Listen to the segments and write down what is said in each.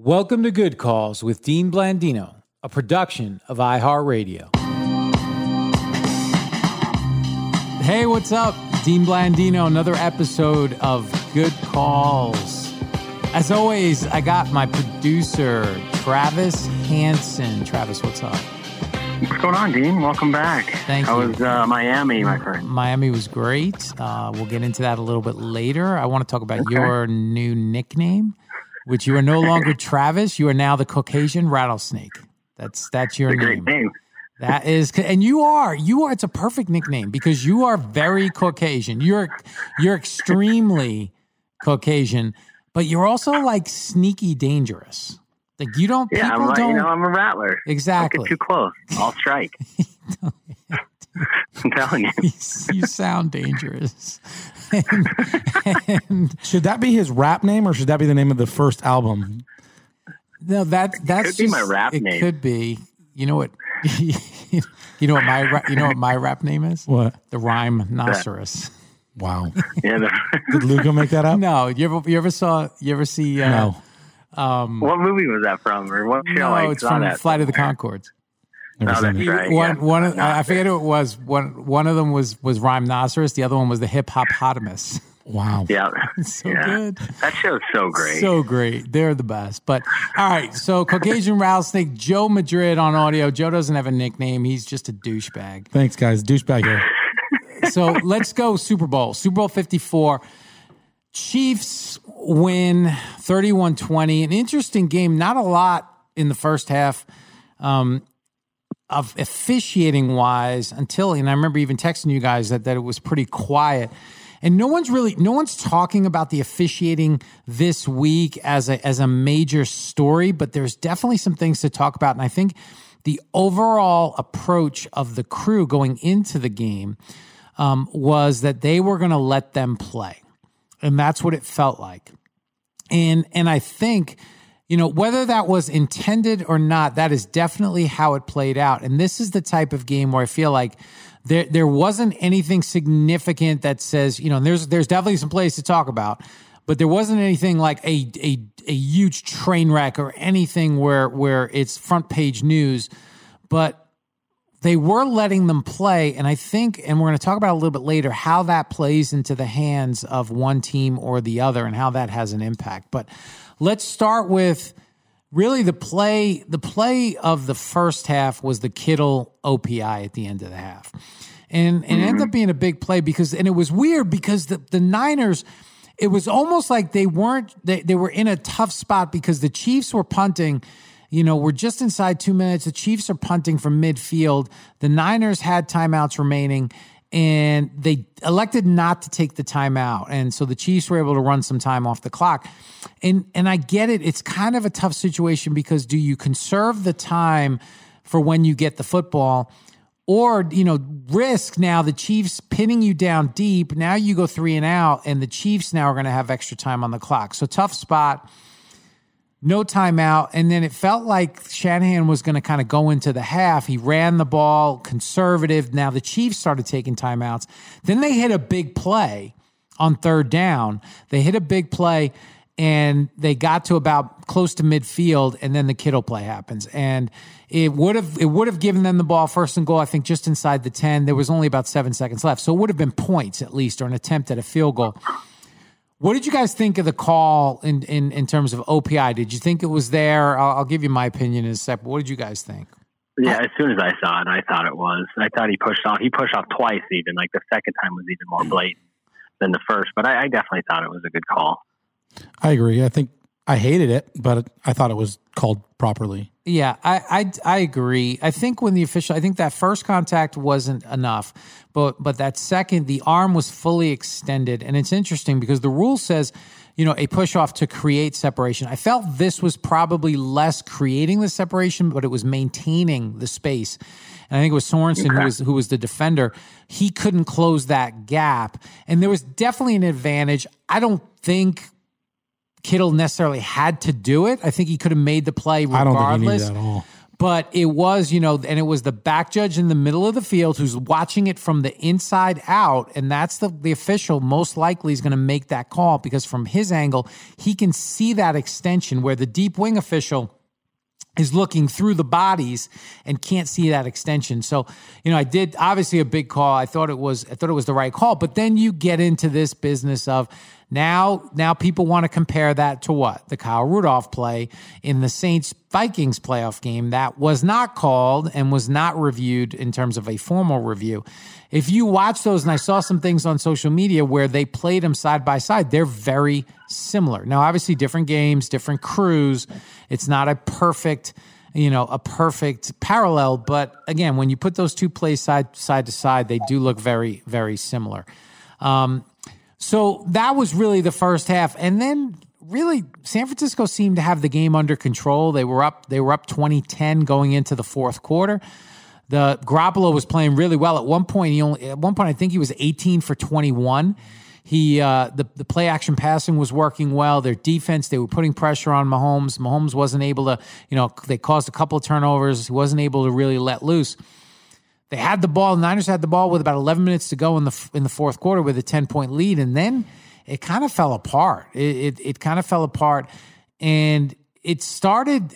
Welcome to Good Calls with Dean Blandino, a production of iHeartRadio. Hey, what's up? Dean Blandino, another episode of Good Calls. As always, I got my producer, Travis Hansen. Travis, what's up? What's going on, Dean? Welcome back. Thank you. How was Miami, my friend? Miami was great. We'll get into that a little bit later. I want to talk about your new nickname, which you are no longer Travis. You are now the Caucasian Rattlesnake. That's your name. Great name. That is, and you are. It's a perfect nickname because you are very Caucasian. You're extremely Caucasian, but you're also like sneaky dangerous. Like you don't. Yeah, people don't. You know, I'm a rattler. Exactly. Don't get too close, I'll strike. I'm telling you, you sound dangerous. And should that be his rap name, or should that be the name of the first album? No, that's could just, be my rap it name. It could be. You know what? You know what my rap name is? What? The Rhymenoceros. Wow. Yeah. Did Luca make that up? No. You ever see? No. What movie was that from, or what show? No, it's from Flight of the Conchords. No, that's right. I forget who it was. One of them was Rhymenoceros. The other one was the Hip Hop Hotamus. Wow. Yeah. So good. That show's so great. So great. They're the best. But all right. So Caucasian Rattlesnake, Joe Madrid on audio. Joe doesn't have a nickname. He's just a douchebag. Thanks, guys. Douchebag here. So let's go Super Bowl. Super Bowl 54. Chiefs win 31-20. An interesting game. Not a lot in the first half. Of officiating wise until, and I remember even texting you guys that it was pretty quiet, and no one's talking about the officiating this week as a major story, but there's definitely some things to talk about. And I think the overall approach of the crew going into the game was that they were going to let them play. And that's what it felt like. And I think, you know, whether that was intended or not, that is definitely how it played out. And this is the type of game where I feel like there wasn't anything significant that says, you know, and there's definitely some plays to talk about, but there wasn't anything like a huge train wreck or anything where it's front page news, but they were letting them play. And I think, and we're going to talk about a little bit later, how that plays into the hands of one team or the other and how that has an impact. But let's start with really the play of the first half was the Kittle OPI at the end of the half. And it ended up being a big play because it was weird because the Niners, it was almost like they were in a tough spot because the Chiefs were punting. You know, we're just inside 2 minutes. The Chiefs are punting from midfield. The Niners had timeouts remaining, and they elected not to take the timeout. And so the Chiefs were able to run some time off the clock. And I get it. It's kind of a tough situation because do you conserve the time for when you get the football or, you know, risk now the Chiefs pinning you down deep. Now you go 3 and out, and the Chiefs now are going to have extra time on the clock. So tough spot. No timeout, and then it felt like Shanahan was going to kind of go into the half. He ran the ball, conservative. Now the Chiefs started taking timeouts. Then they hit a big play on 3rd down. They hit a big play, and they got to about close to midfield, and then the Kittle play happens. And it would have given them the ball 1st and goal, I think, just inside the 10. There was only about 7 seconds left, so it would have been points at least or an attempt at a field goal. What did you guys think of the call in terms of OPI? Did you think it was there? I'll give you my opinion in a sec. What did you guys think? Yeah, as soon as I saw it, I thought it was. I thought he pushed off. He pushed off twice even. Like the second time was even more blatant than the first. But I definitely thought it was a good call. I agree. I think I hated it, but I thought it was called properly. Yeah, I agree. I think when the official, I think that first contact wasn't enough, but that second, the arm was fully extended, and it's interesting because the rule says, you know, a push off to create separation. I felt this was probably less creating the separation, but it was maintaining the space. And I think it was Sorensen who was the defender. He couldn't close that gap, and there was definitely an advantage. I don't think Kittle necessarily had to do it. I think he could have made the play regardless. I don't think he needed it at all. But it was, you know, and it was the back judge in the middle of the field who's watching it from the inside out, and that's the official most likely is going to make that call because from his angle, he can see that extension where the deep wing official is looking through the bodies and can't see that extension. So, you know, I did obviously a big call. I thought it was the right call, but then you get into this business of now people want to compare that to what? The Kyle Rudolph play in the Saints Vikings playoff game that was not called and was not reviewed in terms of a formal review. If you watch those, and I saw some things on social media where they played them side by side, they're very similar. Now, obviously, different games, different crews. It's not a perfect parallel. But again, when you put those two plays side to side, they do look very, very similar. So that was really the first half. And then really, San Francisco seemed to have the game under control. They were up 20-10 going into the fourth quarter. The Garoppolo was playing really well. At one point I think he was 18 for 21. He the play action passing was working well. Their defense, they were putting pressure on Mahomes. Mahomes wasn't able to, you know, they caused a couple of turnovers. He wasn't able to really let loose. They had the ball. The Niners had the ball with about 11 minutes to go in the fourth quarter with a 10-point lead, and then it kind of fell apart. It kind of fell apart, and it started,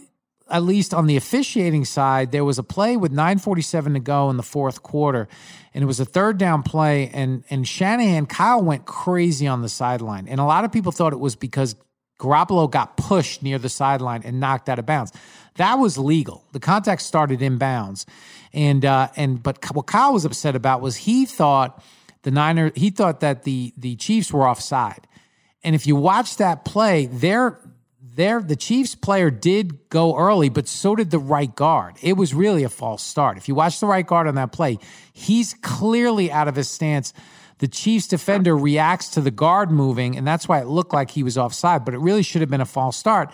at least on the officiating side, there was a play with 9:47 to go in the fourth quarter, and it was a third down play, and Shanahan, Kyle went crazy on the sideline, and a lot of people thought it was because Garoppolo got pushed near the sideline and knocked out of bounds. That was legal. The contact started in bounds, but what Kyle was upset about was he thought that the Chiefs were offside, and if you watch that play, the Chiefs player did go early, but so did the right guard. It was really a false start. If you watch the right guard on that play, he's clearly out of his stance. The Chiefs defender reacts to the guard moving, and that's why it looked like he was offside, but it really should have been a false start.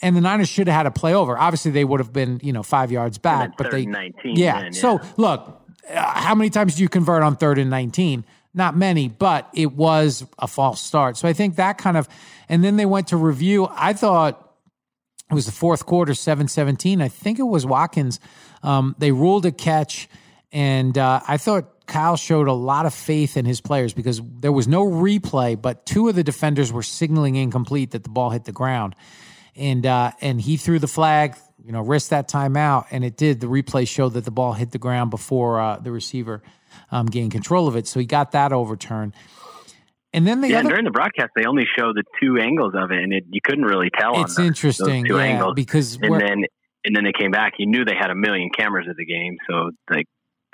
And the Niners should have had a play over. Obviously, they would have been, 5 yards back. But they 19. Yeah. Then, yeah. So, look, how many times do you convert on 3rd and 19? Not many, but it was a false start. So I think that kind of – and then they went to review. I thought it was the fourth quarter, 7-17. I think it was Watkins. They ruled a catch, and I thought – Kyle showed a lot of faith in his players because there was no replay, but two of the defenders were signaling incomplete that the ball hit the ground. And he threw the flag, risked that timeout, and it did. The replay showed that the ball hit the ground before the receiver gained control of it. So he got that overturned. And then during the broadcast, they only showed the two angles of it, and you couldn't really tell on it's interesting, those two angles. And then they came back. You knew they had a million cameras at the game, so like,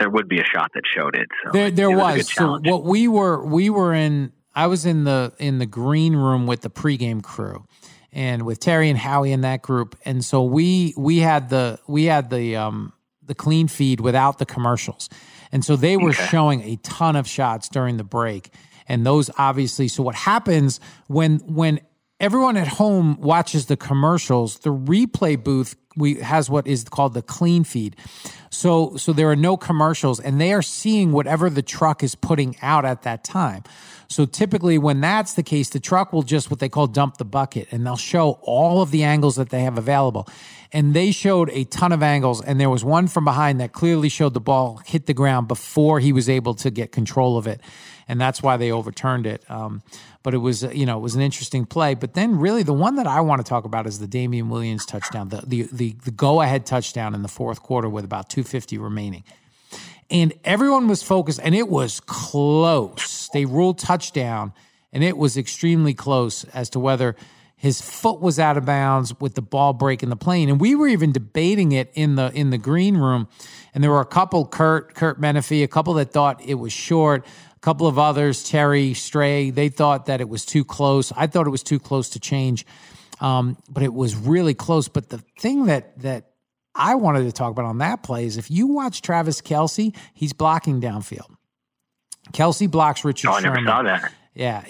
there would be a shot that showed it. So there was. So what we were in, I was in the green room with the pregame crew and with Terry and Howie in that group. And so we had the clean feed without the commercials. And so they were showing a ton of shots during the break. And those obviously, so what happens when everyone at home watches the commercials, the replay booth has what is called the clean feed. So there are no commercials, and they are seeing whatever the truck is putting out at that time. So typically when that's the case, the truck will just what they call dump the bucket, and they'll show all of the angles that they have available. And they showed a ton of angles, and there was one from behind that clearly showed the ball hit the ground before he was able to get control of it. And that's why they overturned it. But it was, it was an interesting play. But then really the one that I want to talk about is the Damian Williams touchdown, the go-ahead touchdown in the fourth quarter with about 2:50 remaining. And everyone was focused, and it was close. They ruled touchdown, and it was extremely close as to whether his foot was out of bounds with the ball breaking the plane. And we were even debating it in the green room. And there were a couple, Kurt Menefee, a couple that thought it was short, a couple of others, Terry, Stray, they thought that it was too close. I thought it was too close to change, but it was really close. But the thing that I wanted to talk about on that play is if you watch Travis Kelsey, he's blocking downfield. Kelsey blocks Richard Sherman. I never saw that. Yeah,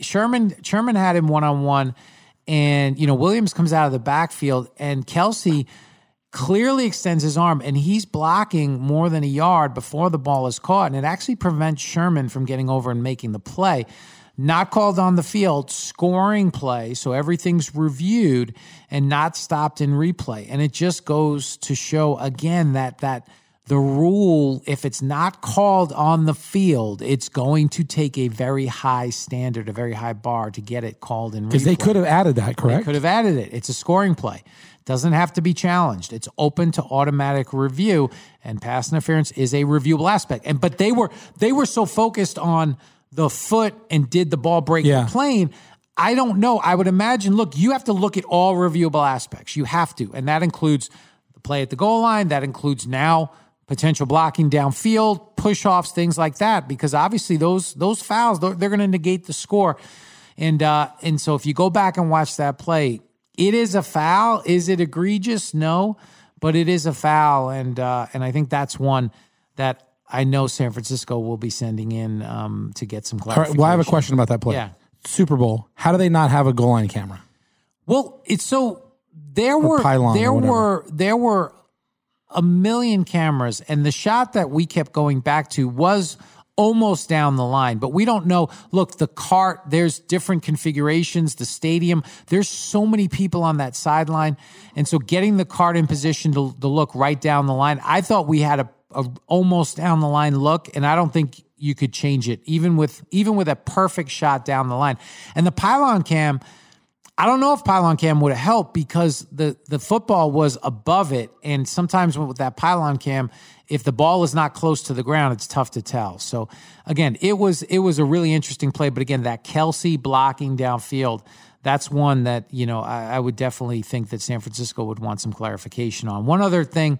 Sherman had him one-on-one. And, Williams comes out of the backfield and Kelsey clearly extends his arm and he's blocking more than a yard before the ball is caught. And it actually prevents Sherman from getting over and making the play. Not called on the field, scoring play. So everything's reviewed and not stopped in replay. And it just goes to show again that the rule, if it's not called on the field, it's going to take a very high standard, a very high bar to get it called in replay. Because they could have added that, correct? They could have added it. It's a scoring play. Doesn't have to be challenged. It's open to automatic review, and pass interference is a reviewable aspect. But they were so focused on the foot and did the ball break the plane. I don't know. I would imagine, you have to look at all reviewable aspects. You have to, and that includes the play at the goal line. That includes now potential blocking downfield, push-offs, things like that, because obviously those fouls, they're going to negate the score. And so if you go back and watch that play, it is a foul. Is it egregious? No, but it is a foul. And I think that's one that I know San Francisco will be sending in to get some clarification. All right, well, I have a question about that play. Yeah. Super Bowl, how do they not have a goal line camera? Well, it's so there were a million cameras, and the shot that we kept going back to was almost down the line, but we don't know. Look, the cart, there's different configurations, the stadium, there's so many people on that sideline. And so getting the cart in position to look right down the line, I thought we had a almost down the line look, and I don't think you could change it even with a perfect shot down the line. And the pylon cam, I don't know if pylon cam would have helped because the football was above it. And sometimes with that pylon cam, if the ball is not close to the ground, it's tough to tell. So again, it was a really interesting play. But again, that Kelsey blocking downfield, that's one that, I would definitely think that San Francisco would want some clarification on. One other thing,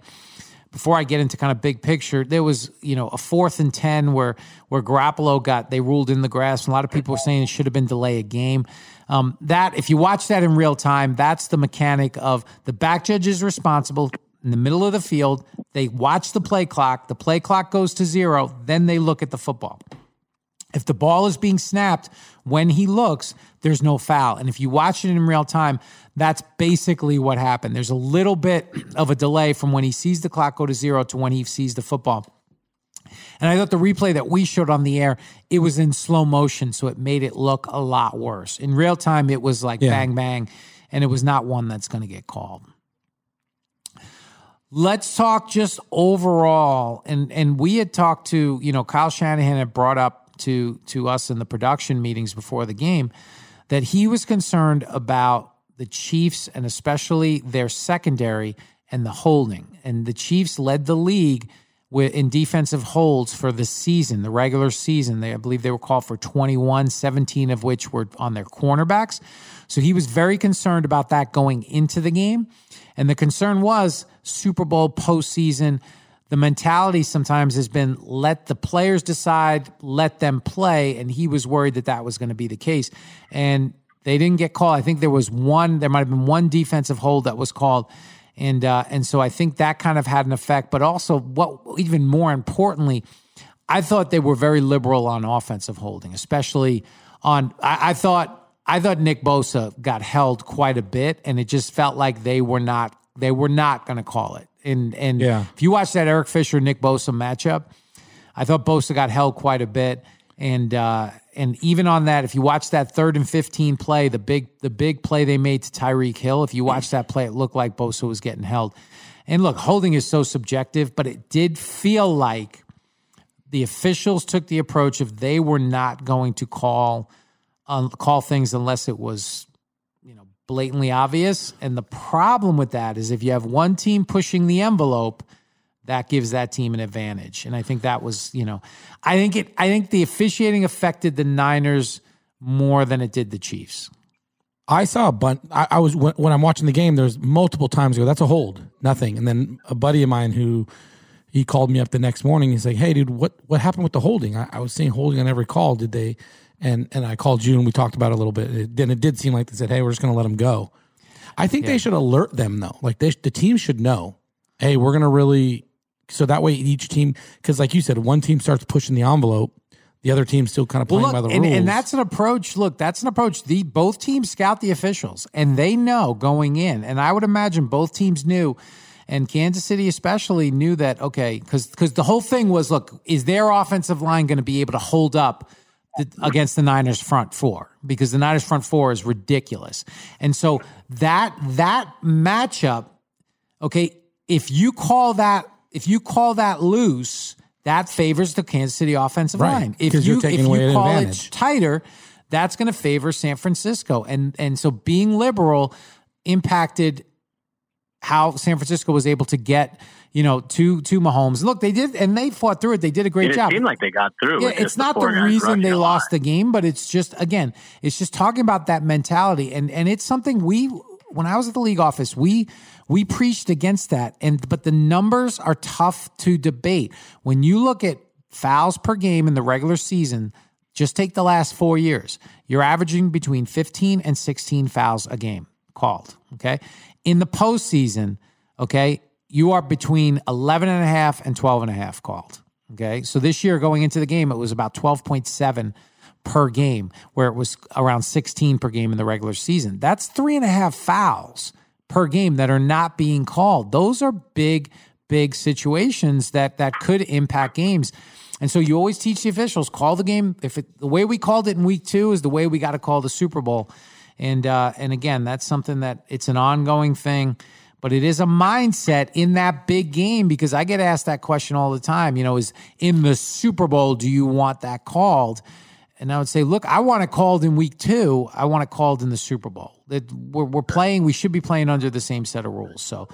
before I get into kind of big picture, there was, a 4th and 10 where Garoppolo they ruled in the grass. And a lot of people were saying it should have been delay a game. That, if you watch that in real time, that's the mechanic of the back judge is responsible in the middle of the field. They watch the play clock. The play clock goes to 0. Then they look at the football. If the ball is being snapped, when he looks, there's no foul. And if you watch it in real time, that's basically what happened. There's a little bit of a delay from when he sees the clock go to 0 to when he sees the football. And I thought the replay that we showed on the air, it was in slow motion, so it made it look a lot worse. In real time, it was like bang, bang, and it was not one that's going to get called. Let's talk just overall. And we had talked to, Kyle Shanahan had brought up to us in the production meetings before the game that he was concerned about the Chiefs and especially their secondary and the holding. And the Chiefs led the league in defensive holds for the season, the regular season. I believe they were called for 21, 17 of which were on their cornerbacks. So he was very concerned about that going into the game. And the concern was Super Bowl postseason. The mentality sometimes has been let the players decide, let them play. And he was worried that was going to be the case. And they didn't get called. I think there might have been one defensive hold that was called. And so I think that kind of had an effect. But also, even more importantly, I thought they were very liberal on offensive holding, especially on. I thought Nick Bosa got held quite a bit, and it just felt like they were not going to call it. And if you watch that Eric Fisher Nick Bosa matchup, I thought Bosa got held quite a bit. And even on that, if you watch that 3rd and 15 play, the big play they made to Tyreek Hill, if you watch that play, it looked like Bosa was getting held. And look, holding is so subjective, but it did feel like the officials took the approach of they were not going to call things unless it was blatantly obvious. And the problem with that is if you have one team pushing the envelope, that gives that team an advantage. And I think that was, I think the officiating affected the Niners more than it did the Chiefs. I saw a bunch. I was when I'm watching the game, there's multiple times ago, that's a hold, nothing. And then a buddy of mine who he called me up the next morning. He's like, hey, dude, what happened with the holding? I was seeing holding on every call. Did they? And I called you and we talked about it a little bit. Then it did seem like they said, hey, we're just going to let them go. I think they should alert them, though. Like the team should know, hey, we're going to really, so that way each team, because like you said, one team starts pushing the envelope. The other team's still kind of playing by the rules. And that's an approach. Look, that's an approach. Both teams scout the officials, and they know going in. And I would imagine both teams knew, and Kansas City especially knew that, okay, because the whole thing was, look, is their offensive line going to be able to hold up against the Niners' front four? Because the Niners' front four is ridiculous. And so that matchup, okay, if you call that loose, that favors the Kansas City offensive line. If you call it tighter, that's going to favor San Francisco. And so being liberal impacted how San Francisco was able to get, to Mahomes. Look, they did, and they fought through it. They did a great job. It seemed like they got through. Yeah, it's not the reason they lost the game, but it's just, again, it's just talking about that mentality. And it's something when I was at the league office, we preached against that, but the numbers are tough to debate. When you look at fouls per game in the regular season, just take the last 4 years. You're averaging between 15 and 16 fouls a game called, okay? In the postseason, okay, you are between 11.5 and 12.5 called, okay? So this year going into the game, it was about 12.7 per game, where it was around 16 per game in the regular season. That's 3.5 fouls per game that are not being called. Those are big, big situations that could impact games. And so you always teach the officials, call the game. The way we called it in week 2 is the way we got to call the Super Bowl. And again, that's something that it's an ongoing thing, but it is a mindset in that big game, because I get asked that question all the time, is in the Super Bowl, do you want that called? And I would say, look, I want it called in week 2. I want it called in the Super Bowl. We're playing. We should be playing under the same set of rules. So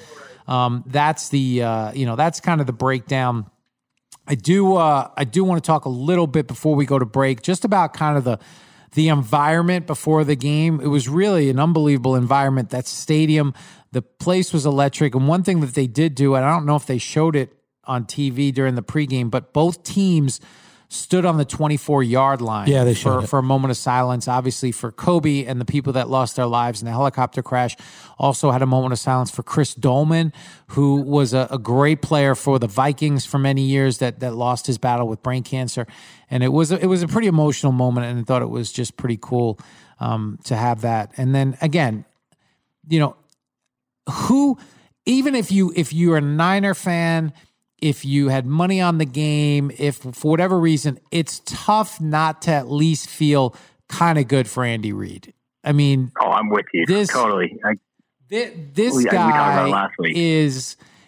that's the that's kind of the breakdown. I do want to talk a little bit before we go to break, just about kind of the environment before the game. It was really an unbelievable environment. That stadium, the place was electric. And one thing that they did do, and I don't know if they showed it on TV during the pregame, but both teams stood on the 24-yard line for a moment of silence, obviously for Kobe and the people that lost their lives in the helicopter crash. Also had a moment of silence for Chris Dolman, who was a great player for the Vikings for many years that lost his battle with brain cancer. And it was a pretty emotional moment, and I thought it was just pretty cool to have that. And then, again, even if you're a Niner fan, if you had money on the game, if for whatever reason, it's tough not to at least feel kind of good for Andy Reid. I mean, I'm with you totally.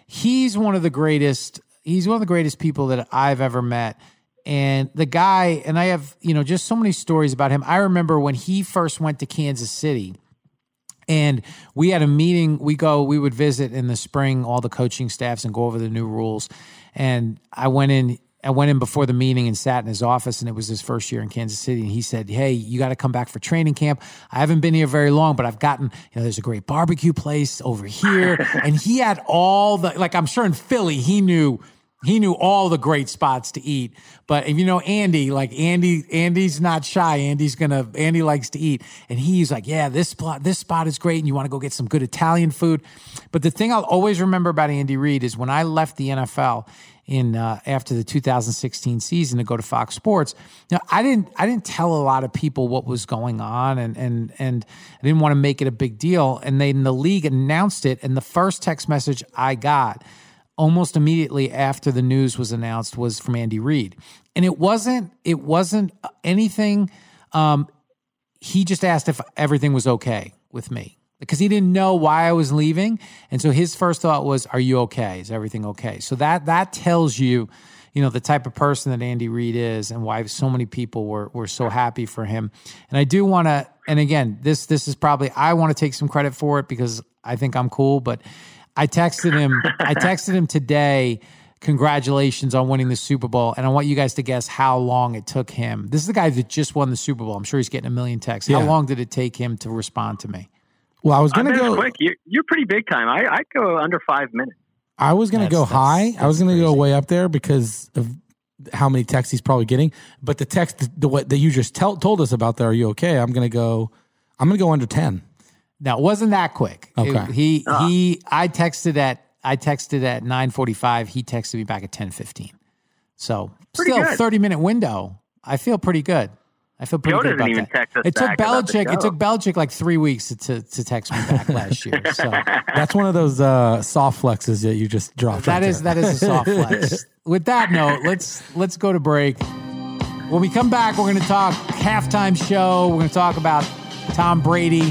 He's one of the greatest. He's one of the greatest people that I've ever met, and the guy. And I have just so many stories about him. I remember when he first went to Kansas City. And we had a meeting. We would visit in the spring, all the coaching staffs, and go over the new rules. And I went in before the meeting and sat in his office, and it was his first year in Kansas City. And he said, hey, you got to come back for training camp. I haven't been here very long, but I've gotten, there's a great barbecue place over here. And he had all the, like, I'm sure in Philly, he knew all the great spots to eat. But if Andy, Andy's not shy. Andy likes to eat. And he's like, yeah, this spot is great. And you want to go get some good Italian food. But the thing I'll always remember about Andy Reid is when I left the NFL after the 2016 season to go to Fox Sports. Now, I didn't tell a lot of people what was going on, and I didn't want to make it a big deal. And then the league announced it. And the first text message I got almost immediately after the news was announced was from Andy Reid. And it wasn't anything. He just asked if everything was okay with me, because he didn't know why I was leaving. And so his first thought was, are you okay? Is everything okay? So that tells you, the type of person that Andy Reid is and why so many people were so happy for him. And I do want to, and again, this is probably, I want to take some credit for it because I think I'm cool, but I texted him today congratulations on winning the Super Bowl. And I want you guys to guess how long it took him. This is the guy that just won the Super Bowl. I'm sure he's getting 1 million texts. Yeah. How long did it take him to respond to me? Well, I was going to go quick. You're pretty big time. I'd go under 5 minutes. I was going to go high. I was going to go way up there because of how many texts he's probably getting. But the text, what that you just told us about, there, are you okay? I'm going to go under 10. Now, it wasn't that quick. Okay. I texted at 9:45. He texted me back at 10:15. So pretty still good. 30-minute window. I feel pretty good. Joe didn't even text us back. It took Belichick like 3 weeks to text me back last year. So that's one of those soft flexes that you just dropped. That is a soft flex. With that note, let's go to break. When we come back, we're going to talk halftime show. We're going to talk about Tom Brady,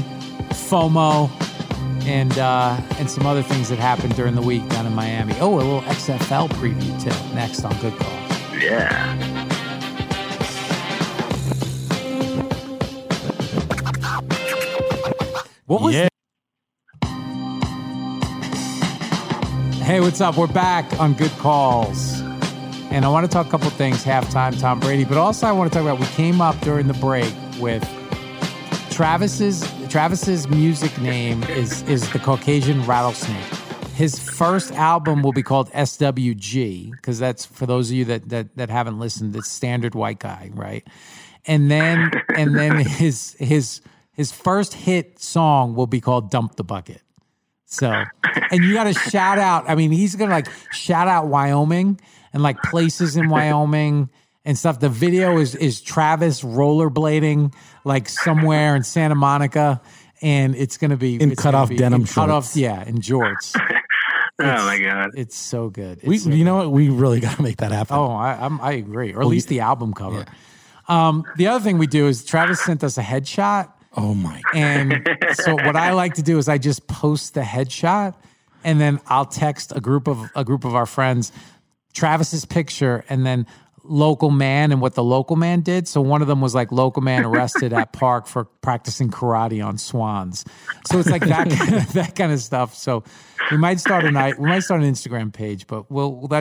FOMO, and some other things that happened during the week down in Miami. Oh, a little XFL preview too. Next on Good Calls. Yeah. What was Hey, what's up? We're back on Good Calls. And I want to talk a couple things, halftime, Tom Brady. But also I want to talk about, we came up during the break with Travis's music name is the Caucasian Rattlesnake. His first album will be called SWG, because that's, for those of you that haven't listened, it's standard white guy, right? And then his first hit song will be called Dump the Bucket. So, and you got to shout out. I mean, he's going to shout out Wyoming and places in Wyoming and stuff. The video is Travis rollerblading somewhere in Santa Monica. And it's going to be in cut-off denim shorts. In jorts. Oh, my God. It's so good. You know what? We really got to make that happen. Oh, I agree. Or at least the album cover. Yeah. The other thing we do is Travis sent us a headshot. Oh my God. And so what I like to do is I just post the headshot, and then I'll text a group of our friends Travis's picture, and then local man and what the local man did. So one of them was local man arrested at park for practicing karate on swans. So it's that kind of stuff. So we might start an Instagram page, but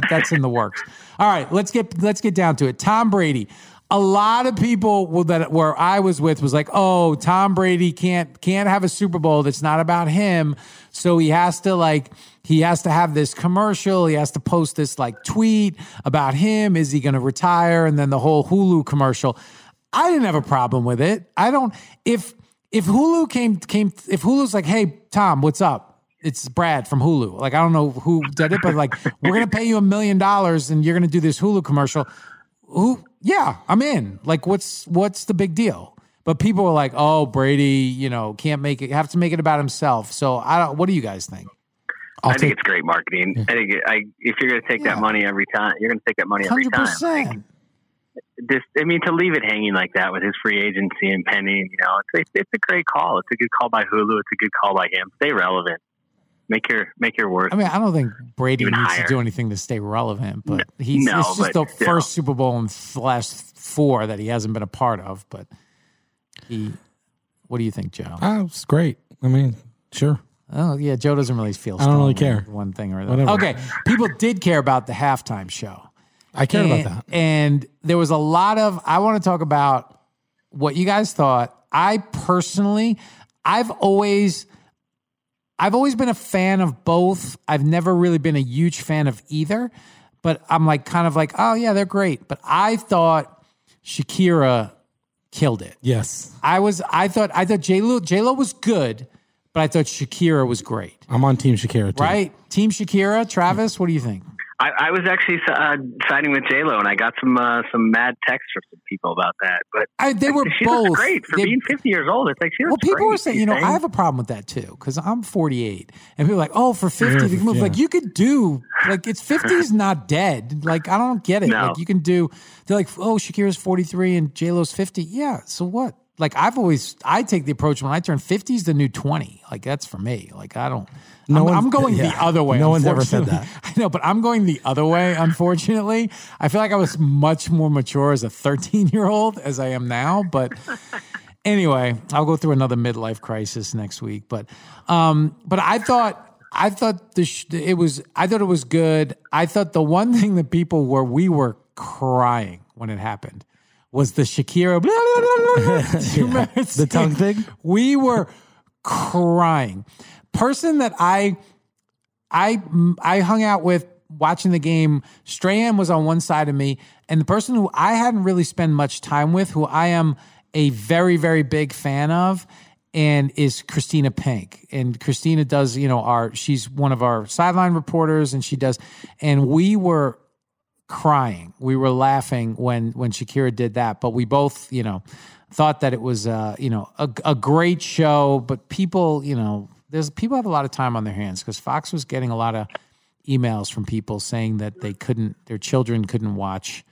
that's in the works. All right, let's get down to it. Tom Brady. A lot of people that where I was with was oh, Tom Brady can't have a Super Bowl that's not about him. So he has to have this commercial. He has to post this tweet about him. Is he going to retire? And then the whole Hulu commercial. I didn't have a problem with it. I don't. If Hulu if Hulu's hey, Tom, what's up? It's Brad from Hulu. I don't know who did it, but we're going to pay you $1 million and you're going to do this Hulu commercial. Who? Yeah, I'm in. What's the big deal? But people are oh, Brady, can't make it. Have to make it about himself. So what do you guys think? I think it's great marketing. Yeah. I think if you're going to take that money every time, you're going to take that money 100%. Every time. To leave it hanging like that with his free agency and pending, it's a great call. It's a good call by Hulu. It's a good call by him. Stay relevant. Make your worth. I mean, I don't think Brady needs to do anything to stay relevant, but it's just the first Super Bowl in the last four that he hasn't been a part of. But what do you think, Joe? Oh, it's great. I mean, sure. Oh yeah, Joe doesn't really feel. I don't really care. One thing or another. Okay, people did care about the halftime show. I cared about that, and there was a lot of. I want to talk about what you guys thought. I personally, I've always been a fan of both. I've never really been a huge fan of either, but I'm oh yeah, they're great. But I thought Shakira killed it. Yes. I thought J Lo was good, but I thought Shakira was great. I'm on Team Shakira too. Right? Team Shakira. Travis, what do you think? I was actually siding with J Lo, and I got some mad texts from some people about that. But they were she both great for being 50 years old. It's she was people were saying, I have a problem with that too because I'm 48, and people are oh, for 50, they move. You could do it's 50 is not dead. I don't get it. No. You can do. They're oh, Shakira's 43 and J Lo's 50. Yeah, so what? I take the approach when I turn 50 is the new 20. That's for me. I don't. I'm going the other way. No one's ever said that. I know, but I'm going the other way, unfortunately. I feel I was much more mature as a 13-year-old as I am now. But anyway, I'll go through another midlife crisis next week. But I thought I thought it was good. I thought the one thing that we were crying when it happened was the Shakira. Blah, blah, blah, blah. Yeah, the tongue thing. We were crying. Person that I hung out with watching the game, Strahan was on one side of me, and the person who I hadn't really spent much time with, who I am a very, very big fan of, and is Christina Pink. And Christina does, she's one of our sideline reporters, and we were crying. We were laughing when Shakira did that, but we both, thought that it was, a great show, but people, people have a lot of time on their hands because Fox was getting a lot of emails from people saying that their children couldn't watch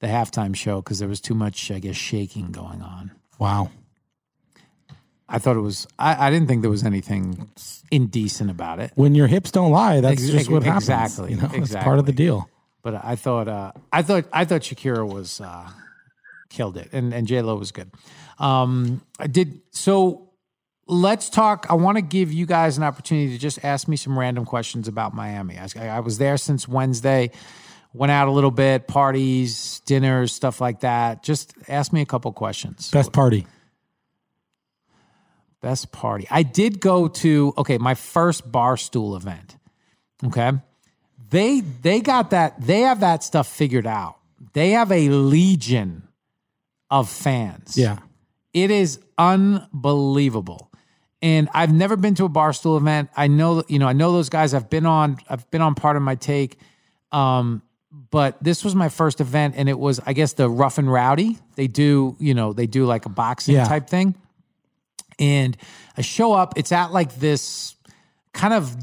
the halftime show because there was too much, I guess, shaking going on. Wow. I thought it was, I didn't think there was anything indecent about it. When your hips don't lie, that's just what happens. Exactly. It's part of the deal. But I thought Shakira was, killed it. And J Lo was good. Let's talk. I want to give you guys an opportunity to just ask me some random questions about Miami. I was there since Wednesday, went out a little bit, parties, dinners, stuff like that. Just ask me a couple questions. Best party. I did go to, my first Barstool event. Okay. They got that. They have that stuff figured out. They have a legion of fans. Yeah. It is unbelievable. And I've never been to a Barstool event. I know those guys. I've been on Part of My Take. But this was my first event, and it was, I guess, the Rough and Rowdy. They do like a boxing type thing. And I show up, it's at like this kind of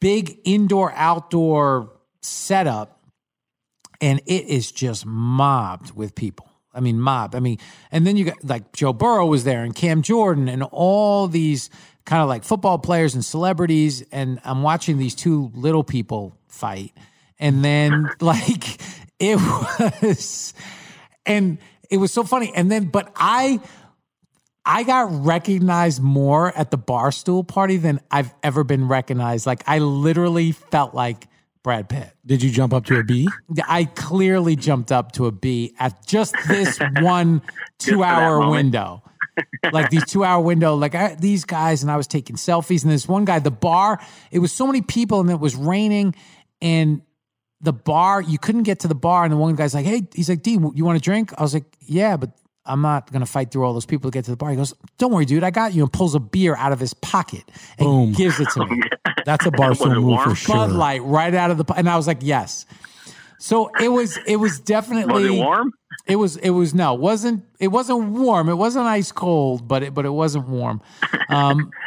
big indoor-outdoor setup, and it is just mobbed with people. And then you got like Joe Burrow was there and Cam Jordan and all these kind of like football players and celebrities. And I'm watching these two little people fight. And then it was so funny. And then, but I got recognized more at the Barstool party than I've ever been recognized. Like I literally felt like Brad Pitt. Did you jump up to a B? I clearly jumped up to a B at just this one 2 hour window. Like these 2 hour window, like these guys, and I was taking selfies. And this one guy, the bar, it was so many people and it was raining. And the bar, you couldn't get to the bar. And the one guy's like, hey, he's like, Dean, you want a drink? I was like, yeah, but I'm not going to fight through all those people to get to the bar. He goes, don't worry, dude, I got you, and pulls a beer out of his pocket and gives it to me. That's a Barstool move for sure. Bud Light right out of the... And I was like, yes. So it was definitely... Was it warm? It wasn't warm. It wasn't ice cold, but it wasn't warm.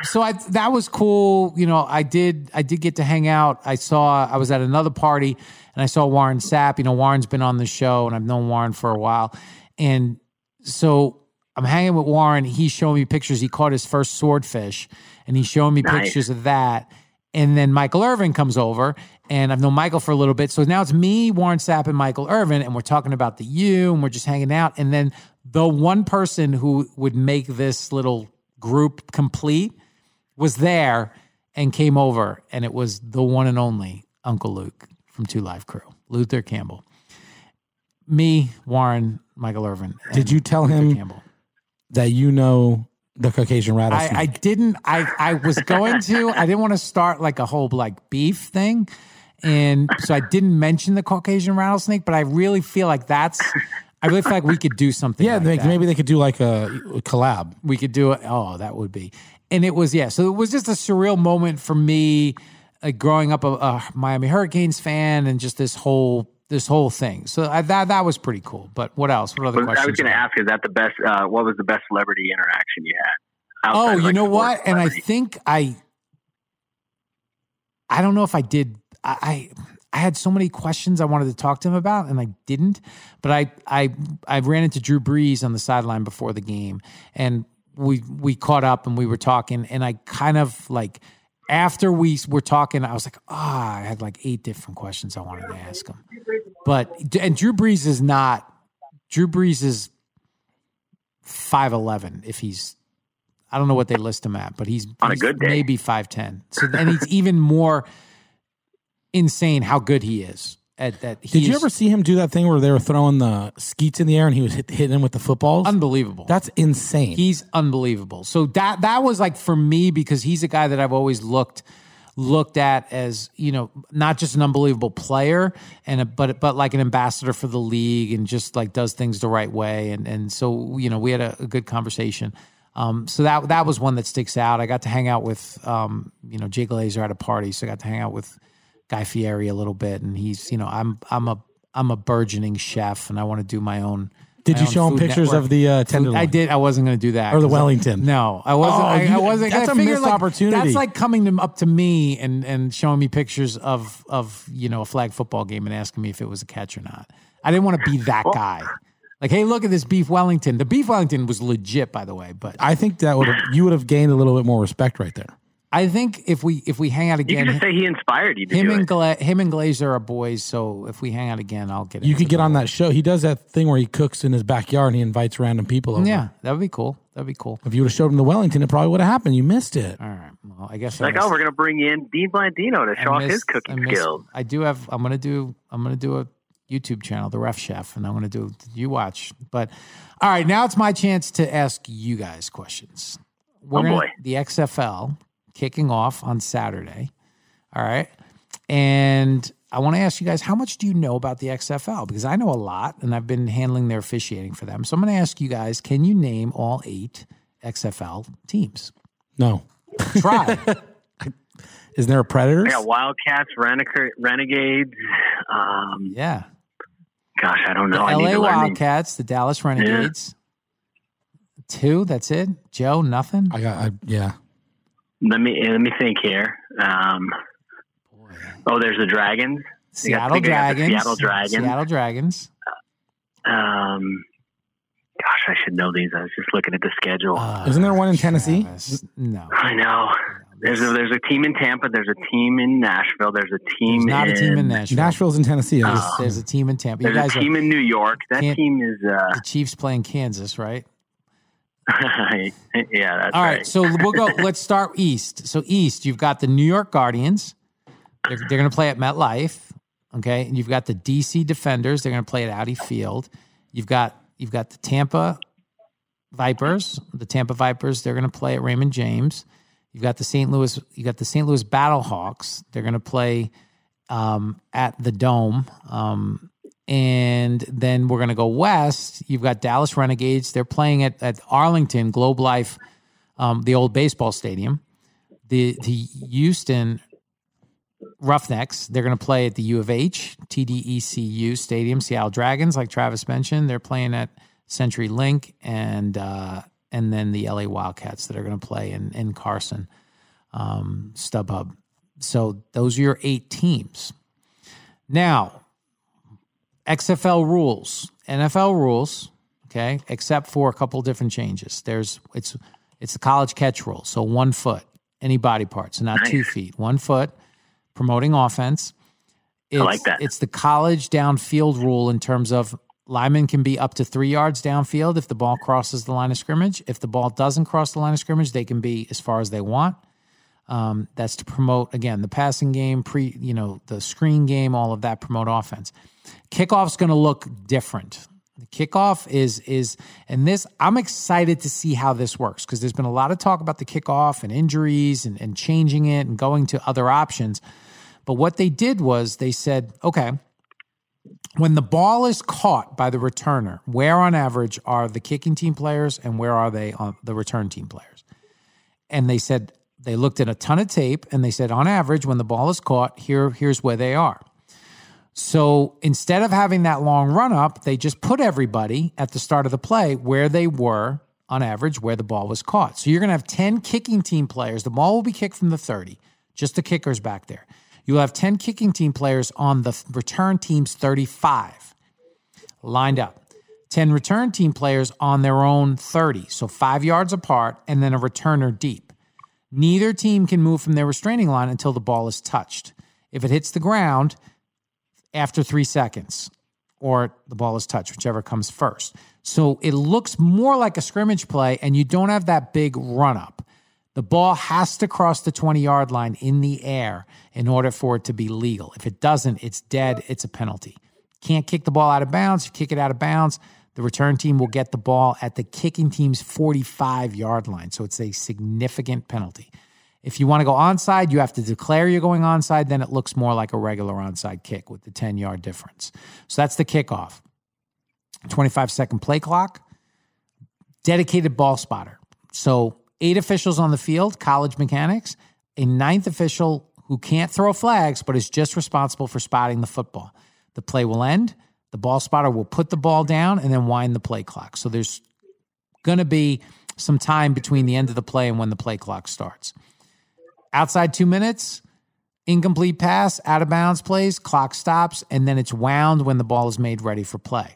So that was cool. I did get to hang out. I was at another party and I saw Warren Sapp. Warren's been on the show and I've known Warren for a while. And so I'm hanging with Warren. He's showing me pictures. He caught his first swordfish and he's showing me pictures of that. And then Michael Irvin comes over, and I've known Michael for a little bit. So now it's me, Warren Sapp, and Michael Irvin, and we're talking about the U, and we're just hanging out. And then the one person who would make this little group complete was there and came over, and it was the one and only Uncle Luke from 2 Live Crew, Luther Campbell. Me, Warren, Michael Irvin. Did you tell Luther him Campbell. That you know... The Caucasian rattlesnake. I didn't. I was going to. I didn't want to start like a whole like beef thing, and so I didn't mention the Caucasian rattlesnake. But I really feel like we could do something. Yeah, maybe they could do like a collab. We could do it. Oh, that would be. And it was So it was just a surreal moment for me, growing up a Miami Hurricanes fan, and just this whole thing. So that was pretty cool. But what else? What other questions? I was going to ask, is that the best? What was the best celebrity interaction you had? Oh, you know what? And I think I don't know if I did. I had so many questions I wanted to talk to him about, and I didn't. But I ran into Drew Brees on the sideline before the game, and we caught up and we were talking, and I kind of like. After we were talking, I was like, I had like 8 different questions I wanted to ask him. And Drew Brees is 5'11" if he's I don't know what they list him at, but he's on a good day, maybe 5'10". So then it's even more insane how good he is at that. Did you ever see him do that thing where they were throwing the skeets in the air and he was hitting him with the footballs? Unbelievable. That's insane. He's unbelievable. So that was like for me, because he's a guy that I've always looked at as, you know, not just an unbelievable player but like an ambassador for the league and just like does things the right way. And so, you know, we had a good conversation. So that was one that sticks out. I got to hang out with, you know, Jay Glazer at a party. So I got to hang out with Guy Fieri a little bit, and he's, you know, I'm a burgeoning chef, and I want to do my own. Did you show him pictures of the tenderloin? I did. I wasn't going to do that. Or the Wellington? No, I wasn't. I wasn't. That's a missed opportunity. That's like coming up to me and showing me pictures of you know, a flag football game and asking me if it was a catch or not. I didn't want to be that guy. Like, hey, look at this beef Wellington. The beef Wellington was legit, by the way. But I think that you would have gained a little bit more respect right there. I think if we hang out again, you can just say he inspired you. Him and Glazer are boys, so if we hang out again, I'll get. You could get on that show. He does that thing where he cooks in his backyard and he invites random people over. Yeah, that would be cool. That'd be cool. If you would have showed him the Wellington, it probably would have happened. You missed it. All right. Well, I guess we're gonna bring in Dean Blandino to show off his cooking skills. I'm gonna do a YouTube channel, The Ref Chef, and I'm going to do You Watch. But, all right, now it's my chance to ask you guys questions. The XFL kicking off on Saturday, all right? And I want to ask you guys, how much do you know about the XFL? Because I know a lot, and I've been handling their officiating for them. So I'm going to ask you guys, can you name all 8 XFL teams? No. Try. Is there a Predators? Yeah, Wildcats, Renegades. Yeah. Gosh, I don't know. The LA Wildcats, the Dallas Renegades. Yeah. 2, that's it. Joe, nothing. Yeah. Let me think here. There's the Dragons. Seattle Dragons. Gosh, I should know these. I was just looking at the schedule. Isn't there one in Tennessee? Travis. No, I know. There's a team in Tampa. There's a team in Nashville. There's not a team in Nashville. Nashville's in Tennessee. There's a team in Tampa. There's a team in New York. That team is the Chiefs playing Kansas, right? Yeah, that's all right. So we'll go. Let's start East. So East, you've got the New York Guardians. They're going to play at MetLife. Okay, and you've got the DC Defenders. They're going to play at Audi Field. You've got the Tampa Vipers. The Tampa Vipers. They're going to play at Raymond James. You got the St. Louis Battlehawks. They're going to play at the Dome, and then we're going to go west. You've got Dallas Renegades. They're playing at Arlington Globe Life, the old baseball stadium. The Houston Roughnecks. They're going to play at the U of H TDECU Stadium. Seattle Dragons, like Travis mentioned, they're playing at CenturyLink and then the LA Wildcats that are going to play in Carson, StubHub. So those are your 8 teams. Now, XFL rules, NFL rules, okay, except for a couple different changes. It's the college catch rule, so 1 foot, any body part, so not 2 feet. 1 foot, promoting offense. I like that. It's the college downfield rule in terms of linemen can be up to 3 yards downfield if the ball crosses the line of scrimmage. If the ball doesn't cross the line of scrimmage, they can be as far as they want. That's to promote, again, the passing game, the screen game, all of that, promote offense. Kickoff's going to look different. The kickoff I'm excited to see how this works, because there's been a lot of talk about the kickoff and injuries and changing it and going to other options. But what they did was they said, okay, when the ball is caught by the returner, where on average are the kicking team players and where are they on the return team players? And they said they looked at a ton of tape and they said, on average, when the ball is caught, here's where they are. So instead of having that long run up, they just put everybody at the start of the play where they were on average, where the ball was caught. So you're going to have 10 kicking team players. The ball will be kicked from the 30, just the kickers back there. You'll have 10 kicking team players on the return team's 35 lined up. 10 return team players on their own 30, so 5 yards apart, and then a returner deep. Neither team can move from their restraining line until the ball is touched. If it hits the ground, after 3 seconds. or the ball is touched, whichever comes first. So it looks more like a scrimmage play, and you don't have that big run-up. The ball has to cross the 20-yard line in the air in order for it to be legal. If it doesn't, it's dead. It's a penalty. Can't kick the ball out of bounds. You kick it out of bounds, the return team will get the ball at the kicking team's 45-yard line. So it's a significant penalty. If you want to go onside, you have to declare you're going onside. Then it looks more like a regular onside kick with the 10-yard difference. So that's the kickoff. 25-second play clock. Dedicated ball spotter. So 8 officials on the field, college mechanics. A 9th official who can't throw flags but is just responsible for spotting the football. The play will end. The ball spotter will put the ball down and then wind the play clock. So there's going to be some time between the end of the play and when the play clock starts. Outside 2 minutes, incomplete pass, out of bounds plays, clock stops, and then it's wound when the ball is made ready for play.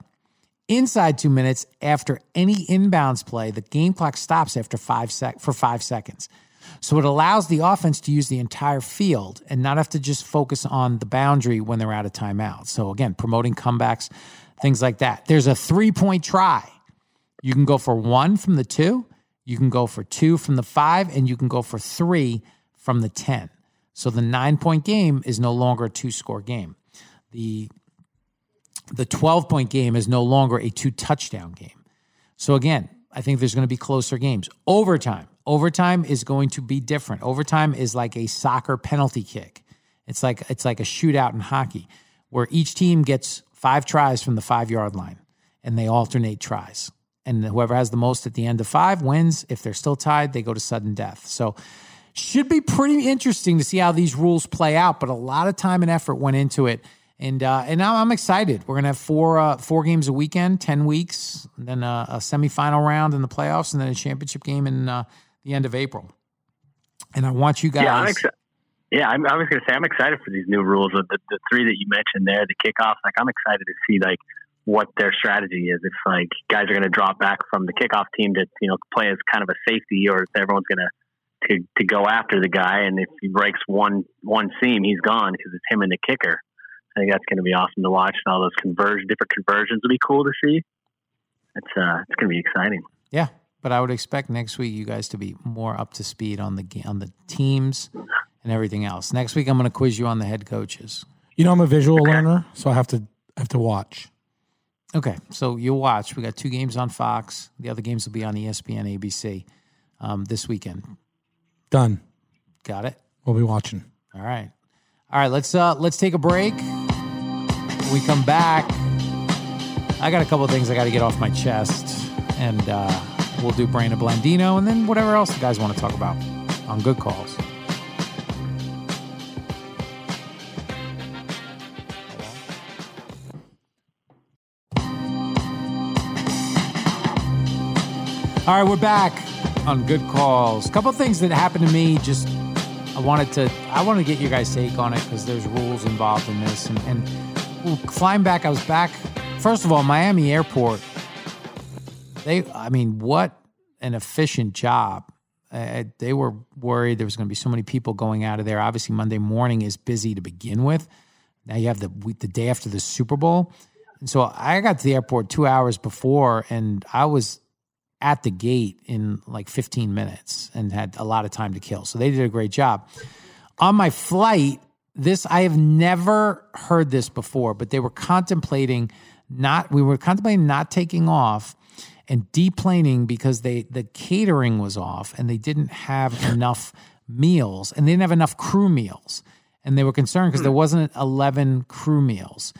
Inside 2 minutes, after any inbounds play, the game clock stops after for 5 seconds. So it allows the offense to use the entire field and not have to just focus on the boundary when they're out of timeout. So again, promoting comebacks, things like that. There's a 3-point try. You can go for 1 from the 2, you can go for 2 from the 5, and you can go for 3 from the 10. So the 9-point game is no longer a 2-score game. The 12-point game is no longer a 2-touchdown game. So again, I think there's going to be closer games. Overtime. Overtime is going to be different. Overtime is like a soccer penalty kick. It's like a shootout in hockey where each team gets 5 tries from the 5-yard line and they alternate tries. And whoever has the most at the end of 5 wins. If they're still tied, they go to sudden death. So should be pretty interesting to see how these rules play out, but a lot of time and effort went into it. And now I'm excited. We're going to have four games a weekend, 10 weeks, and then a semifinal round in the playoffs, and then a championship game in the end of April. And I want you guys. I was going to say, I'm excited for these new rules. The 3 that you mentioned there, the kickoffs, like I'm excited to see like what their strategy is. It's like guys are going to drop back from the kickoff team to, play as kind of a safety, or if everyone's going to go after the guy. And if he breaks one seam, he's gone because it's him and the kicker. I think that's going to be awesome to watch, and all those different conversions will be cool to see. It's going to be exciting. Yeah, but I would expect next week you guys to be more up to speed on the teams and everything else. Next week I'm going to quiz you on the head coaches. I'm a visual learner, so I have to watch. Okay, so you'll watch. We got 2 games on Fox. The other games will be on ESPN, ABC this weekend. Done. Got it. We'll be watching. All right. Let's take a break. When we come back, I got a couple of things I got to get off my chest, and we'll do Brain of Blandino, and then whatever else you guys want to talk about on Good Calls. All right, we're back on Good Calls. A couple of things that happened to me. Just I wanted to get your guys' take on it because there's rules involved in this. And flying back, I was back. First of all, Miami Airport. What an efficient job. They were worried there was going to be so many people going out of there. Obviously, Monday morning is busy to begin with. Now you have the day after the Super Bowl. And so I got to the airport 2 hours before, and I was at the gate in like 15 minutes and had a lot of time to kill. So they did a great job. On my flight, I have never heard this before, but they were contemplating not taking off and deplaning because the catering was off and they didn't have enough meals, and they didn't have enough crew meals. And they were concerned because there wasn't 11 crew meals.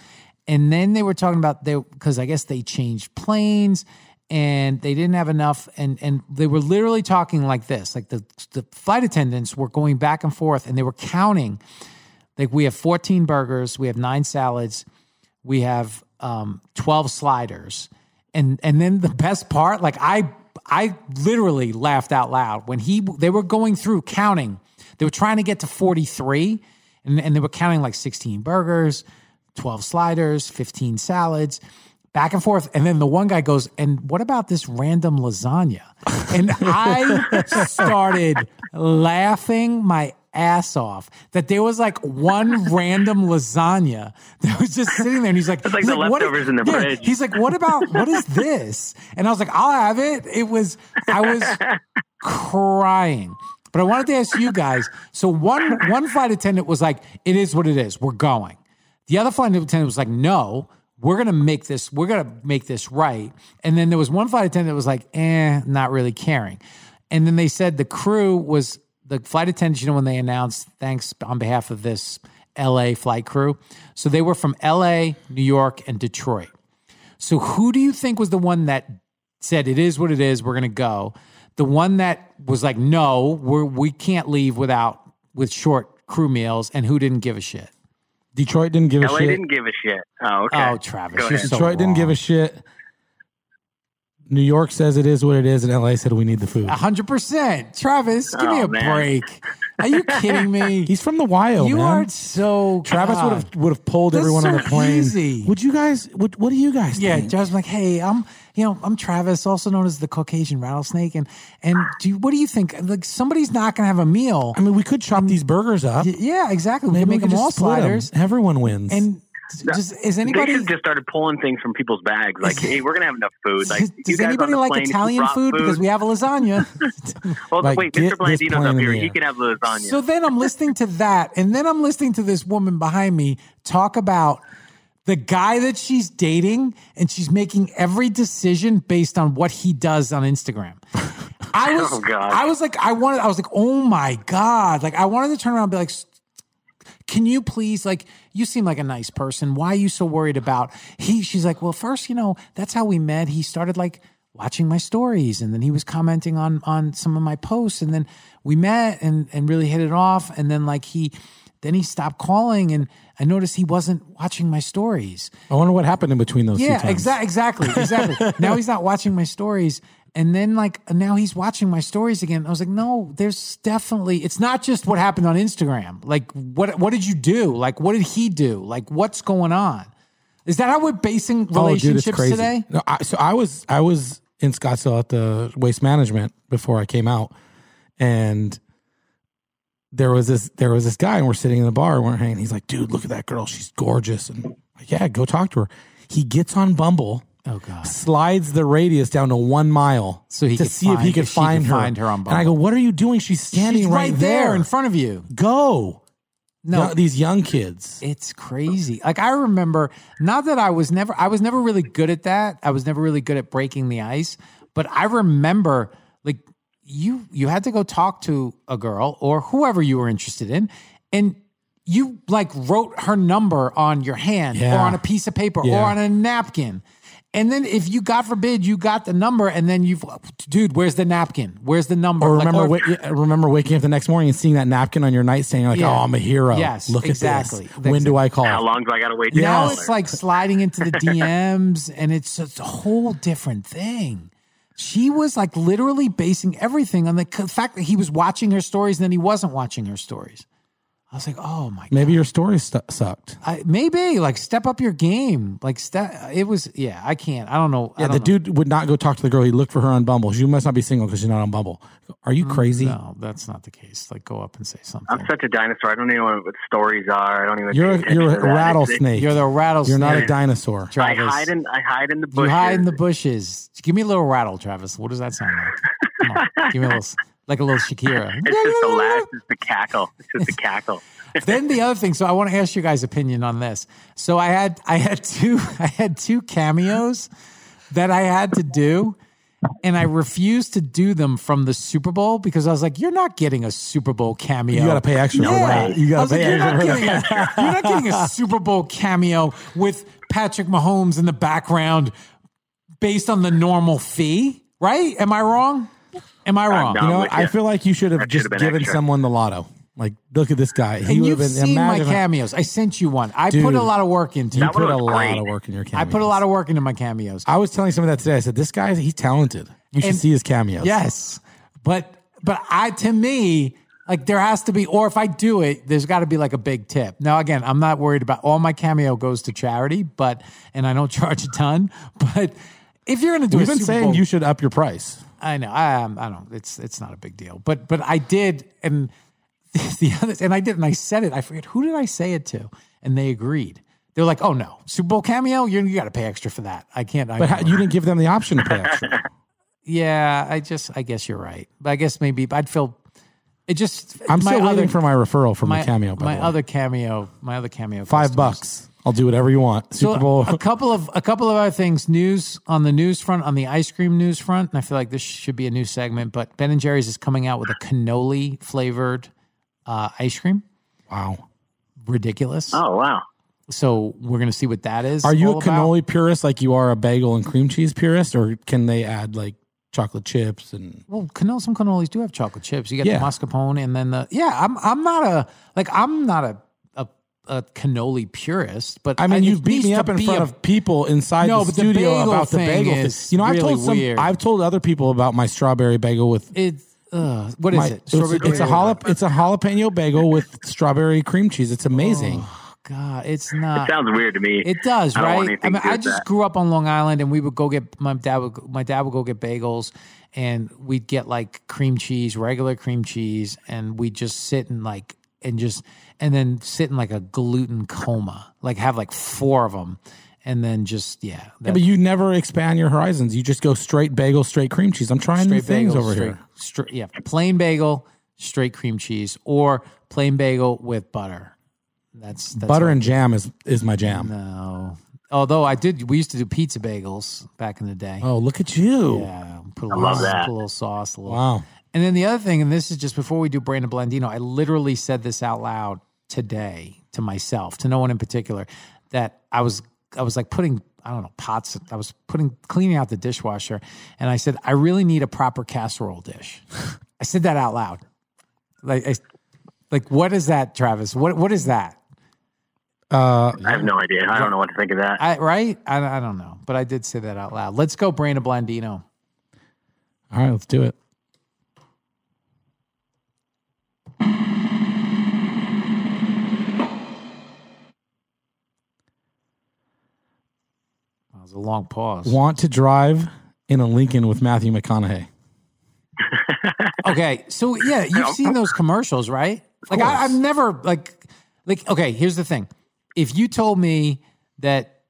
And then they were talking about because I guess they changed planes, and they didn't have enough, and they were literally talking like this. Like the flight attendants were going back and forth, and they were counting. Like, we have 14 burgers, we have 9 salads, we have 12 sliders. And then the best part, like I literally laughed out loud. When they were going through counting, they were trying to get to 43, and they were counting like 16 burgers, 12 sliders, 15 salads, back and forth. And then the one guy goes, and what about this random lasagna? And I started laughing my ass off that there was like one random lasagna that was just sitting there. And he's like, it's like the leftovers in the fridge. He's like, what is this? And I was like, I'll have it. I was crying. But I wanted to ask you guys. So one flight attendant was like, it is what it is. We're going. The other flight attendant was like, no, we're going to make this right. And then there was one flight attendant that was like, not really caring. And then they said the crew was the flight attendants, you know, when they announced thanks on behalf of this LA flight crew. So they were from LA, New York, and Detroit. So who do you think was the one that said, it is what it is, we're going to go? The one that was like, no, we can't leave with short crew meals, and who didn't give a shit? Detroit didn't give a shit. LA didn't give a shit. Oh, okay. Oh, Travis, you're so wrong. Detroit didn't give a shit. New York says it is what it is, and LA said we need the food. 100%. Travis, give me a break. Are you kidding me? He's from the wild. You are so. Travis would have pulled everyone on the plane. Easy. Would you guys? What do you guys think? Yeah, Travis, like, hey, I'm Travis, also known as the Caucasian rattlesnake, and what do you think? Like, somebody's not going to have a meal. I mean, we could chop these burgers up. Yeah, exactly. Maybe we could make them all sliders. Everyone wins. And they just started pulling things from people's bags. Like, hey, we're going to have enough food. Like, does anybody like Italian food? Because we have a lasagna. Well, like, wait, Mr. Blandino's up here. He can have the lasagna. So then I'm listening to that. And then I'm listening to this woman behind me talk about the guy that she's dating. And she's making every decision based on what he does on Instagram. I was like, oh my God. Like, I wanted to turn around and be like, can you please, like, you seem like a nice person. Why are you so worried about she's like, well, first, that's how we met. He started like watching my stories, and then he was commenting on some of my posts, and then we met and really hit it off. And then like he stopped calling, and I noticed he wasn't watching my stories. I wonder what happened in between those two times. Yeah, exactly. Now he's not watching my stories. And then, like, now he's watching my stories again. I was like, no, there's definitely, it's not just what happened on Instagram. Like, what did you do? Like, what did he do? Like, what's going on? Is that how we're basing relationships today? No, I was in Scottsdale at the Waste Management before I came out, and there was this guy, and we're sitting in the bar, and we're hanging. He's like, dude, look at that girl, she's gorgeous, and I'm like, yeah, go talk to her. He gets on Bumble. Oh God! Slides the radius down to 1 mile to see if he could find her on Bumble. And I go, "What are you doing? She's standing right there in front of you. Go!" No, these young kids. It's crazy. Like, I remember, not that I was never really good at that. I was never really good at breaking the ice. But I remember, like, you had to go talk to a girl or whoever you were interested in, and you like wrote her number on your hand or on a piece of paper or on a napkin. And then if you, God forbid, you got the number, and then dude, where's the napkin? Where's the number? Or remember waking up the next morning and seeing that napkin on your nightstand. You're like, oh, I'm a hero. Yes, look exactly. At this. When do I call? How long do I got to wait? Now it's like sliding into the DMs, and it's a whole different thing. She was like literally basing everything on the fact that he was watching her stories, and then he wasn't watching her stories. I was like, oh my God. Maybe your story sucked. Maybe. Like, step up your game. Like, it was, I can't. I don't know. Yeah, dude would not go talk to the girl. He looked for her on Bumble. You must not be single because she's not on Bumble. Are you crazy? No, that's not the case. Like, go up and say something. I'm such a dinosaur. I don't even know what stories are. I don't even You're a rattlesnake. You're the rattlesnake. You're not a dinosaur. Travis. I hide in the bushes. You hide in the bushes. Give me a little rattle, Travis. What does that sound like? Come on. Give me a little... Like a little Shakira. It's just the cackle. Then the other thing. So I want to ask you guys' opinion on this. So I had two cameos that I had to do, and I refused to do them from the Super Bowl because I was like, "You're not getting a Super Bowl cameo. You got to pay extra for that. You got to pay extra. You're not getting a Super Bowl cameo with Patrick Mahomes in the background based on the normal fee, right? Am I wrong?" Am I wrong? I feel like you should have just given someone the lotto. Like, look at this guy. And you've seen my cameos. I sent you one. I put a lot of work into it. You put a lot of work in your cameos. I put a lot of work into my cameos. I was telling somebody that today. I said, this guy, he's talented. You should see his cameos. Yes. But to me, like, there has to be, or if I do it, there's got to be like a big tip. Now, again, I'm not worried about, all my cameo goes to charity, and I don't charge a ton. But if you're going to do a Super Bowl. We've been saying you should up your price. I know. I don't. It's not a big deal. But I did, and the others, and I did, and I said it. I forget, who did I say it to? And they agreed. They're like, oh no, Super Bowl cameo, you got to pay extra for that. I can't. But you didn't give them the option to pay extra. Yeah, I guess you're right. But I guess maybe I'd feel. It just. I'm still waiting for my referral for my cameo. By the way. My other cameo. $5. I'll do whatever you want. Super Bowl. A couple of other things. News on the news front, on the ice cream news front, and I feel like this should be a new segment. But Ben and Jerry's is coming out with a cannoli flavored ice cream. Wow, ridiculous! Oh wow. So we're going to see what that is. Are you a cannoli purist like you are a bagel and cream cheese purist, or can they add like chocolate chips and? Well, some cannolis do have chocolate chips. You get the mascarpone and then the I'm not a cannoli purist, but I mean you've beat me up in front of people inside the studio about the bagel thing. You know, I've told other people about my strawberry bagel with what is it? It's a jalapeno bagel with strawberry cream cheese. It's amazing. Oh. God, it's not. It sounds weird to me. It does, right? I mean, I just grew up on Long Island, and we would go get my dad would go get bagels, and we'd get like cream cheese, regular cream cheese, and we'd just sit and then sit in like a gluten coma, like have like four of them, and then just but you never expand your horizons. You just go straight bagel, straight cream cheese. I'm trying new things over here. Plain bagel, straight cream cheese, or plain bagel with butter. That's butter and jam is my jam. No, although we used to do pizza bagels back in the day. Oh, look at you! Yeah, put a little sauce. Wow. And then the other thing, and this is just before we do Brandon Blandino, I literally said this out loud today to myself, to no one in particular, that I was like putting, I don't know, pots. I was cleaning out the dishwasher, and I said I really need a proper casserole dish. I said that out loud. Like what is that, Travis? What is that? I have no idea. I don't know what to think of that. I don't know, but I did say that out loud. Let's go, Brandon Blandino. All right, let's do it. That was a long pause. Want to drive in a Lincoln with Matthew McConaughey? Okay, so yeah, you've seen those commercials, right? Like I've never like. Okay, here's the thing. If you told me that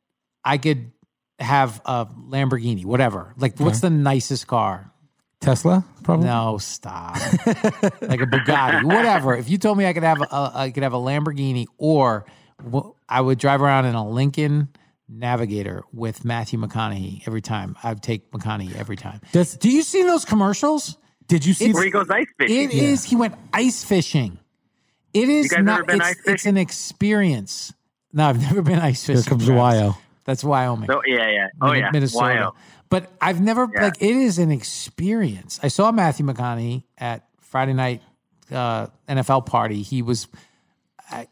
I could have a Lamborghini, whatever, like what's the nicest car? Tesla, probably. No, stop. Like a Bugatti, whatever. If you told me I could have a Lamborghini, or I would drive around in a Lincoln Navigator with Matthew McConaughey every time. I'd take McConaughey every time. Do you see those commercials? Did you see where he goes ice fishing? It is. He went ice fishing. It is. You guys not. Ever been ice fishing? It's an experience. No, I've never been ice fishing. Here comes Wyo. That's Wyoming. So, yeah. Oh, yeah. Minnesota. Wyo. But I've never, it is an experience. I saw Matthew McConaughey at Friday night NFL party. He was, I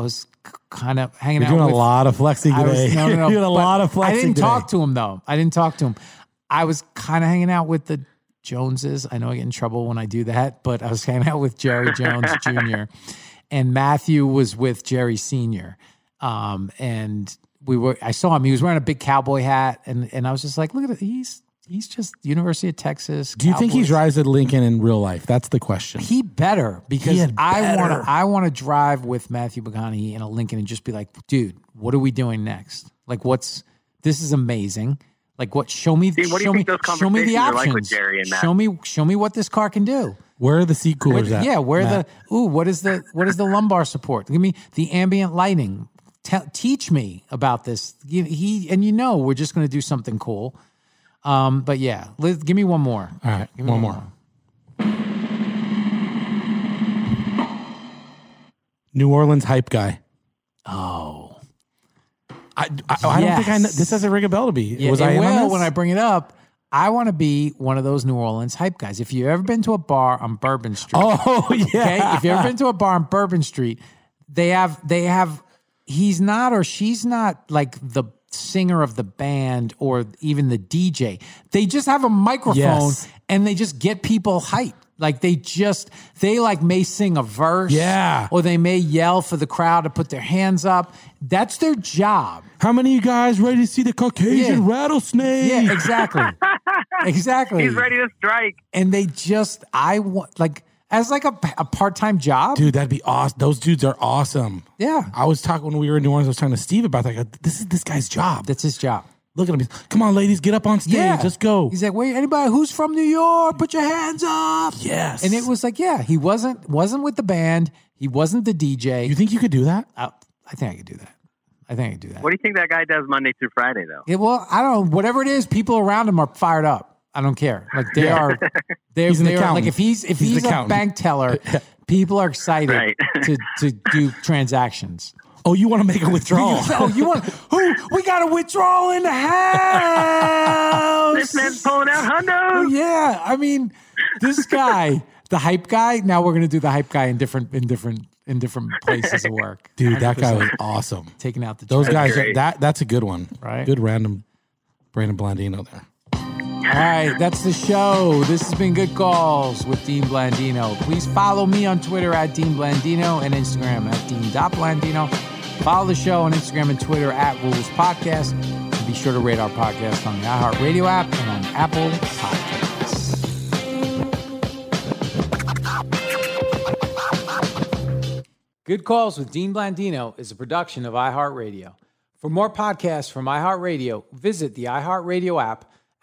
was kind of hanging out with. You're doing a lot of flexing today. You're doing a lot of flexing today. I didn't talk to him. I was kind of hanging out with the Joneses. I know I get in trouble when I do that, but I was hanging out with Jerry Jones Jr. and Matthew was with Jerry Sr. And I saw him. He was wearing a big cowboy hat, and I was just like, look at it. He's just University of Texas. Do you think he drives at Lincoln in real life? That's the question. He better, because I want to drive with Matthew McConaughey in a Lincoln and just be like, dude, what are we doing next? Like, this is amazing. Like, what? Show me the options. Like Jerry and show me what this car can do. Where are the seat coolers at? Yeah, where Matt? What is the lumbar support? Give me the ambient lighting. Teach me about this. We're just going to do something cool. But yeah, give me one more. All right, give me one more. New Orleans hype guy. Oh. I don't think I know. This doesn't ring a bell to me. Yeah, when I bring it up, I want to be one of those New Orleans hype guys. If you've ever been to a bar on Bourbon Street, if you've ever been to a bar on Bourbon Street, they have. He's not, or she's not, like the singer of the band or even the DJ. They just have a microphone and they just get people hyped. Like they may sing a verse, or they may yell for the crowd to put their hands up. That's their job. How many of you guys ready to see the Caucasian rattlesnake? Yeah, exactly. He's ready to strike. And they just, I want, like, as like a part-time job. Dude, that'd be awesome. Those dudes are awesome. Yeah. I was talking when we were in New Orleans, I was talking to Steve about that. Like, this is this guy's job. That's his job. Look at him. Come on, ladies, get up on stage. Yeah. Let's go. He's like, wait, anybody who's from New York, put your hands up. Yes. And it was like, yeah, he wasn't with the band. He wasn't the DJ. You think you could do that? I think I could do that. I think I could do that. What do you think that guy does Monday through Friday, though? Yeah, well, I don't know. Whatever it is, people around him are fired up. I don't care. Like they are. They are. Like if he's a bank teller, people are excited to do transactions. Oh, you want to make a withdrawal? We got a withdrawal in the house. This man's pulling out hundos. Oh, yeah, I mean, this guy, the hype guy. Now we're gonna do the hype guy in different places of work. Dude, that guy was awesome. Taking out those guys. That's a good one. Right. Good random Brandon Blandino there. All right, that's the show. This has been Good Calls with Dean Blandino. Please follow me on Twitter at Dean Blandino and Instagram at Dean.Blandino. Follow the show on Instagram and Twitter at Rules Podcast. And be sure to rate our podcast on the iHeartRadio app and on Apple Podcasts. Good Calls with Dean Blandino is a production of iHeartRadio. For more podcasts from iHeartRadio, visit the iHeartRadio app,